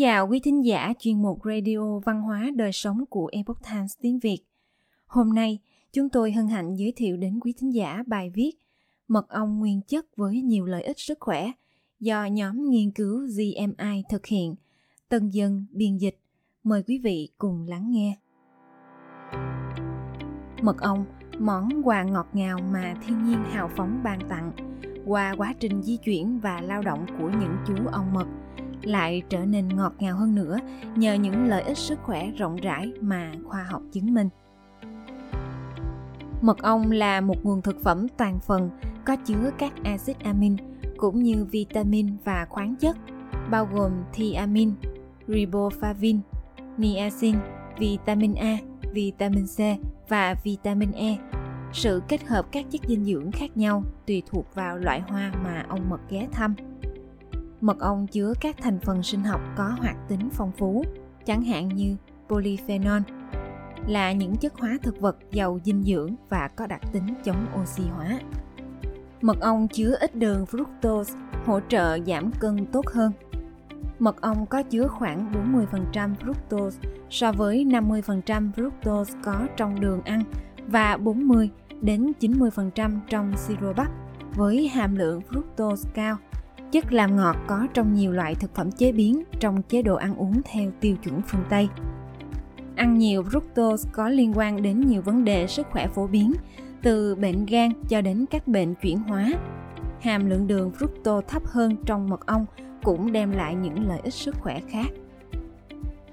chào quý thính giả chuyên mục Radio Văn hóa Đời Sống của Epoch Times tiếng Việt. Hôm nay, chúng tôi hân hạnh giới thiệu đến quý thính giả bài viết Mật ong nguyên chất với nhiều lợi ích sức khỏe do nhóm nghiên cứu GMI thực hiện, Tân Dân biên dịch. Mời quý vị cùng lắng nghe. Mật ong, món quà ngọt ngào mà thiên nhiên hào phóng ban tặng, qua quá trình di chuyển và lao động của những chú ong mật, lại trở nên ngọt ngào hơn nữa nhờ những lợi ích sức khỏe rộng rãi mà khoa học chứng minh. Mật ong là một nguồn thực phẩm toàn phần có chứa các axit amin cũng như vitamin và khoáng chất, bao gồm thiamin, riboflavin, niacin, vitamin A, vitamin C và vitamin E. Sự kết hợp các chất dinh dưỡng khác nhau tùy thuộc vào loại hoa mà ong mật ghé thăm. Mật ong chứa các thành phần sinh học có hoạt tính phong phú, chẳng hạn như polyphenol, là những chất hóa thực vật giàu dinh dưỡng và có đặc tính chống oxy hóa. Mật ong chứa ít đường fructose, hỗ trợ giảm cân tốt hơn. Mật ong có chứa khoảng 40% fructose so với 50% fructose có trong đường ăn và 40 đến 90% trong siro bắp, với hàm lượng fructose cao. Chất làm ngọt có trong nhiều loại thực phẩm chế biến trong chế độ ăn uống theo tiêu chuẩn phương Tây. Ăn nhiều fructose có liên quan đến nhiều vấn đề sức khỏe phổ biến, từ bệnh gan cho đến các bệnh chuyển hóa. Hàm lượng đường fructose thấp hơn trong mật ong cũng đem lại những lợi ích sức khỏe khác.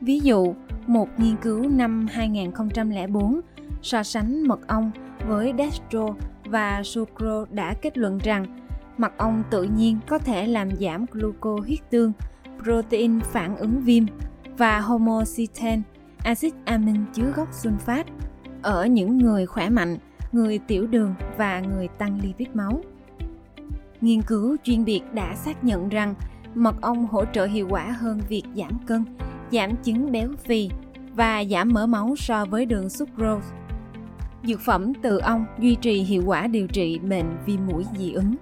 Ví dụ, một nghiên cứu năm 2004 so sánh mật ong với dextrose và sucrose đã kết luận rằng mật ong tự nhiên có thể làm giảm gluco huyết tương, protein phản ứng viêm và homocysteine, axit amin chứa gốc sunfat ở những người khỏe mạnh, người tiểu đường và người tăng lipid máu. Nghiên cứu chuyên biệt đã xác nhận rằng mật ong hỗ trợ hiệu quả hơn việc giảm cân, giảm chứng béo phì và giảm mỡ máu so với đường sucrose. Dược phẩm từ ong duy trì hiệu quả điều trị bệnh viêm mũi dị ứng.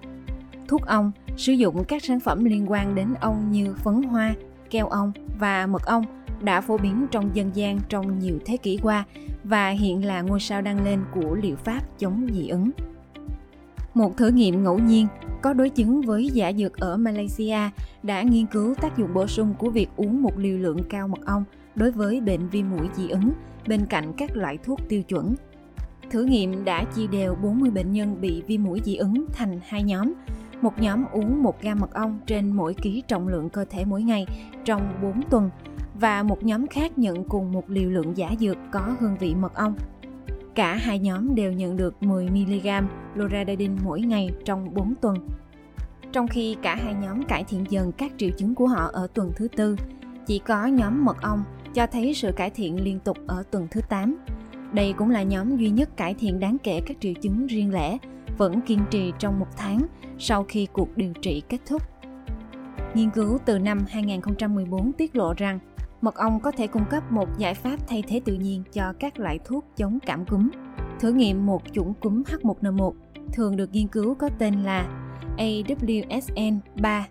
Thuốc ong sử dụng các sản phẩm liên quan đến ong như phấn hoa, keo ong và mật ong đã phổ biến trong dân gian trong nhiều thế kỷ qua và hiện là ngôi sao đang lên của liệu pháp chống dị ứng. Một thử nghiệm ngẫu nhiên có đối chứng với giả dược ở Malaysia đã nghiên cứu tác dụng bổ sung của việc uống một liều lượng cao mật ong đối với bệnh viêm mũi dị ứng bên cạnh các loại thuốc tiêu chuẩn. Thử nghiệm đã chia đều 40 bệnh nhân bị viêm mũi dị ứng thành hai nhóm. Một nhóm uống 1 gam mật ong trên mỗi ký trọng lượng cơ thể mỗi ngày trong 4 tuần và một nhóm khác nhận cùng một liều lượng giả dược có hương vị mật ong. Cả hai nhóm đều nhận được 10mg loratadine mỗi ngày trong 4 tuần. Trong khi cả hai nhóm cải thiện dần các triệu chứng của họ ở tuần thứ 4, chỉ có nhóm mật ong cho thấy sự cải thiện liên tục ở tuần thứ 8. Đây cũng là nhóm duy nhất cải thiện đáng kể các triệu chứng riêng lẻ, vẫn kiên trì trong 1 tháng sau khi cuộc điều trị kết thúc. Nghiên cứu từ năm 2014 tiết lộ rằng mật ong có thể cung cấp một giải pháp thay thế tự nhiên cho các loại thuốc chống cảm cúm. Thử nghiệm một chủng cúm H1N1 thường được nghiên cứu có tên là AWSN3.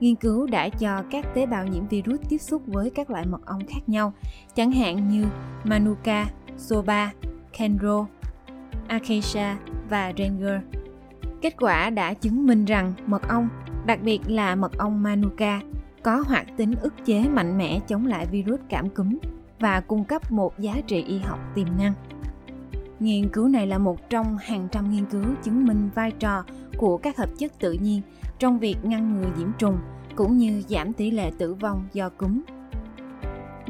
Nghiên cứu đã cho các tế bào nhiễm virus tiếp xúc với các loại mật ong khác nhau, chẳng hạn như Manuka, Soba, Kenro, Acacia và dengue. Kết quả đã chứng minh rằng mật ong, đặc biệt là mật ong Manuka, có hoạt tính ức chế mạnh mẽ chống lại virus cảm cúm và cung cấp một giá trị y học tiềm năng. Nghiên cứu này là một trong hàng trăm nghiên cứu chứng minh vai trò của các hợp chất tự nhiên trong việc ngăn ngừa nhiễm trùng cũng như giảm tỷ lệ tử vong do cúm.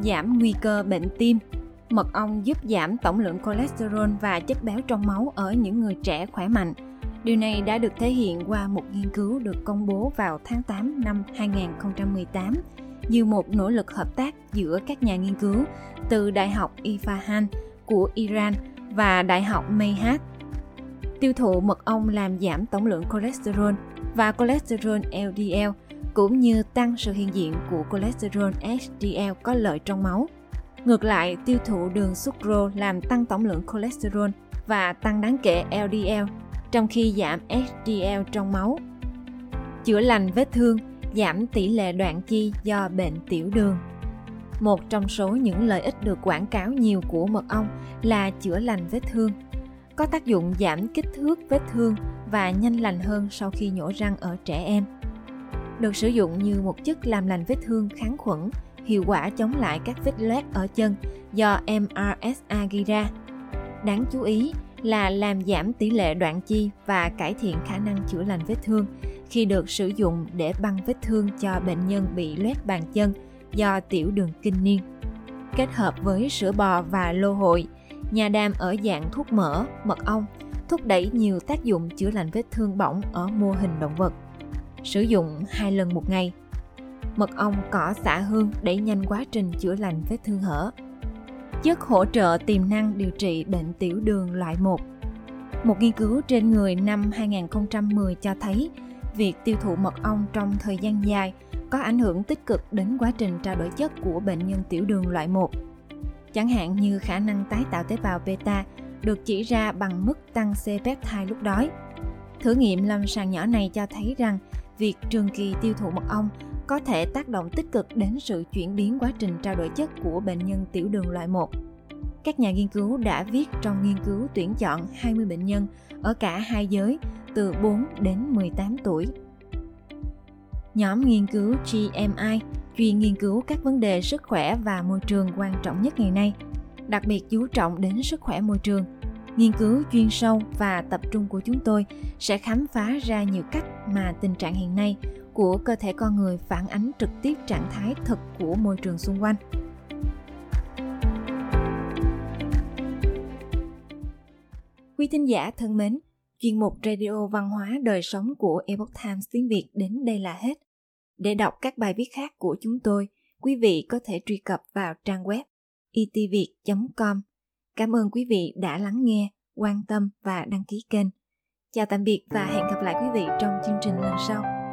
Giảm nguy cơ bệnh tim. Mật ong giúp giảm tổng lượng cholesterol và chất béo trong máu ở những người trẻ khỏe mạnh. Điều này đã được thể hiện qua một nghiên cứu được công bố vào tháng 8 năm 2018 như một nỗ lực hợp tác giữa các nhà nghiên cứu từ Đại học Isfahan của Iran và Đại học Mehad. Tiêu thụ mật ong làm giảm tổng lượng cholesterol và cholesterol LDL cũng như tăng sự hiện diện của cholesterol HDL có lợi trong máu. Ngược lại, tiêu thụ đường sucrose làm tăng tổng lượng cholesterol và tăng đáng kể LDL, trong khi giảm HDL trong máu. Chữa lành vết thương, giảm tỷ lệ loạn chi do bệnh tiểu đường. Một trong số những lợi ích được quảng cáo nhiều của mật ong là chữa lành vết thương. Có tác dụng giảm kích thước vết thương và nhanh lành hơn sau khi nhổ răng ở trẻ em. Được sử dụng như một chất làm lành vết thương kháng khuẩn, hiệu quả chống lại các vết loét ở chân do MRSA gây ra. Đáng chú ý là làm giảm tỷ lệ đoạn chi và cải thiện khả năng chữa lành vết thương khi được sử dụng để băng vết thương cho bệnh nhân bị loét bàn chân do tiểu đường kinh niên. Kết hợp với sữa bò và lô hội, nha đam ở dạng thuốc mỡ, mật ong, thúc đẩy nhiều tác dụng chữa lành vết thương bỏng ở mô hình động vật. Sử dụng 2 lần một ngày. Mật ong cỏ xạ hương đẩy nhanh quá trình chữa lành vết thương hở. Chất hỗ trợ tiềm năng điều trị bệnh tiểu đường loại 1. Một nghiên cứu trên người năm 2010 cho thấy việc tiêu thụ mật ong trong thời gian dài có ảnh hưởng tích cực đến quá trình trao đổi chất của bệnh nhân tiểu đường loại 1. Chẳng hạn như khả năng tái tạo tế bào beta được chỉ ra bằng mức tăng C-peptide lúc đói. Thử nghiệm lâm sàng nhỏ này cho thấy rằng việc trường kỳ tiêu thụ mật ong có thể tác động tích cực đến sự chuyển biến quá trình trao đổi chất của bệnh nhân tiểu đường loại 1. Các nhà nghiên cứu đã viết trong nghiên cứu tuyển chọn 20 bệnh nhân ở cả hai giới từ 4 đến 18 tuổi. Nhóm nghiên cứu GMI chuyên nghiên cứu các vấn đề sức khỏe và môi trường quan trọng nhất ngày nay, đặc biệt chú trọng đến sức khỏe môi trường. Nghiên cứu chuyên sâu và tập trung của chúng tôi sẽ khám phá ra nhiều cách mà tình trạng hiện nay của cơ thể con người phản ánh trực tiếp trạng thái thực của môi trường xung quanh. Quý thính giả thân mến, chuyên mục Radio Văn hóa Đời Sống của Epoch Times tiếng Việt đến đây là hết. Để đọc các bài viết khác của chúng tôi, quý vị có thể truy cập vào trang web itviet.com. Cảm ơn quý vị đã lắng nghe, quan tâm và đăng ký kênh. Chào tạm biệt và hẹn gặp lại quý vị trong chương trình lần sau.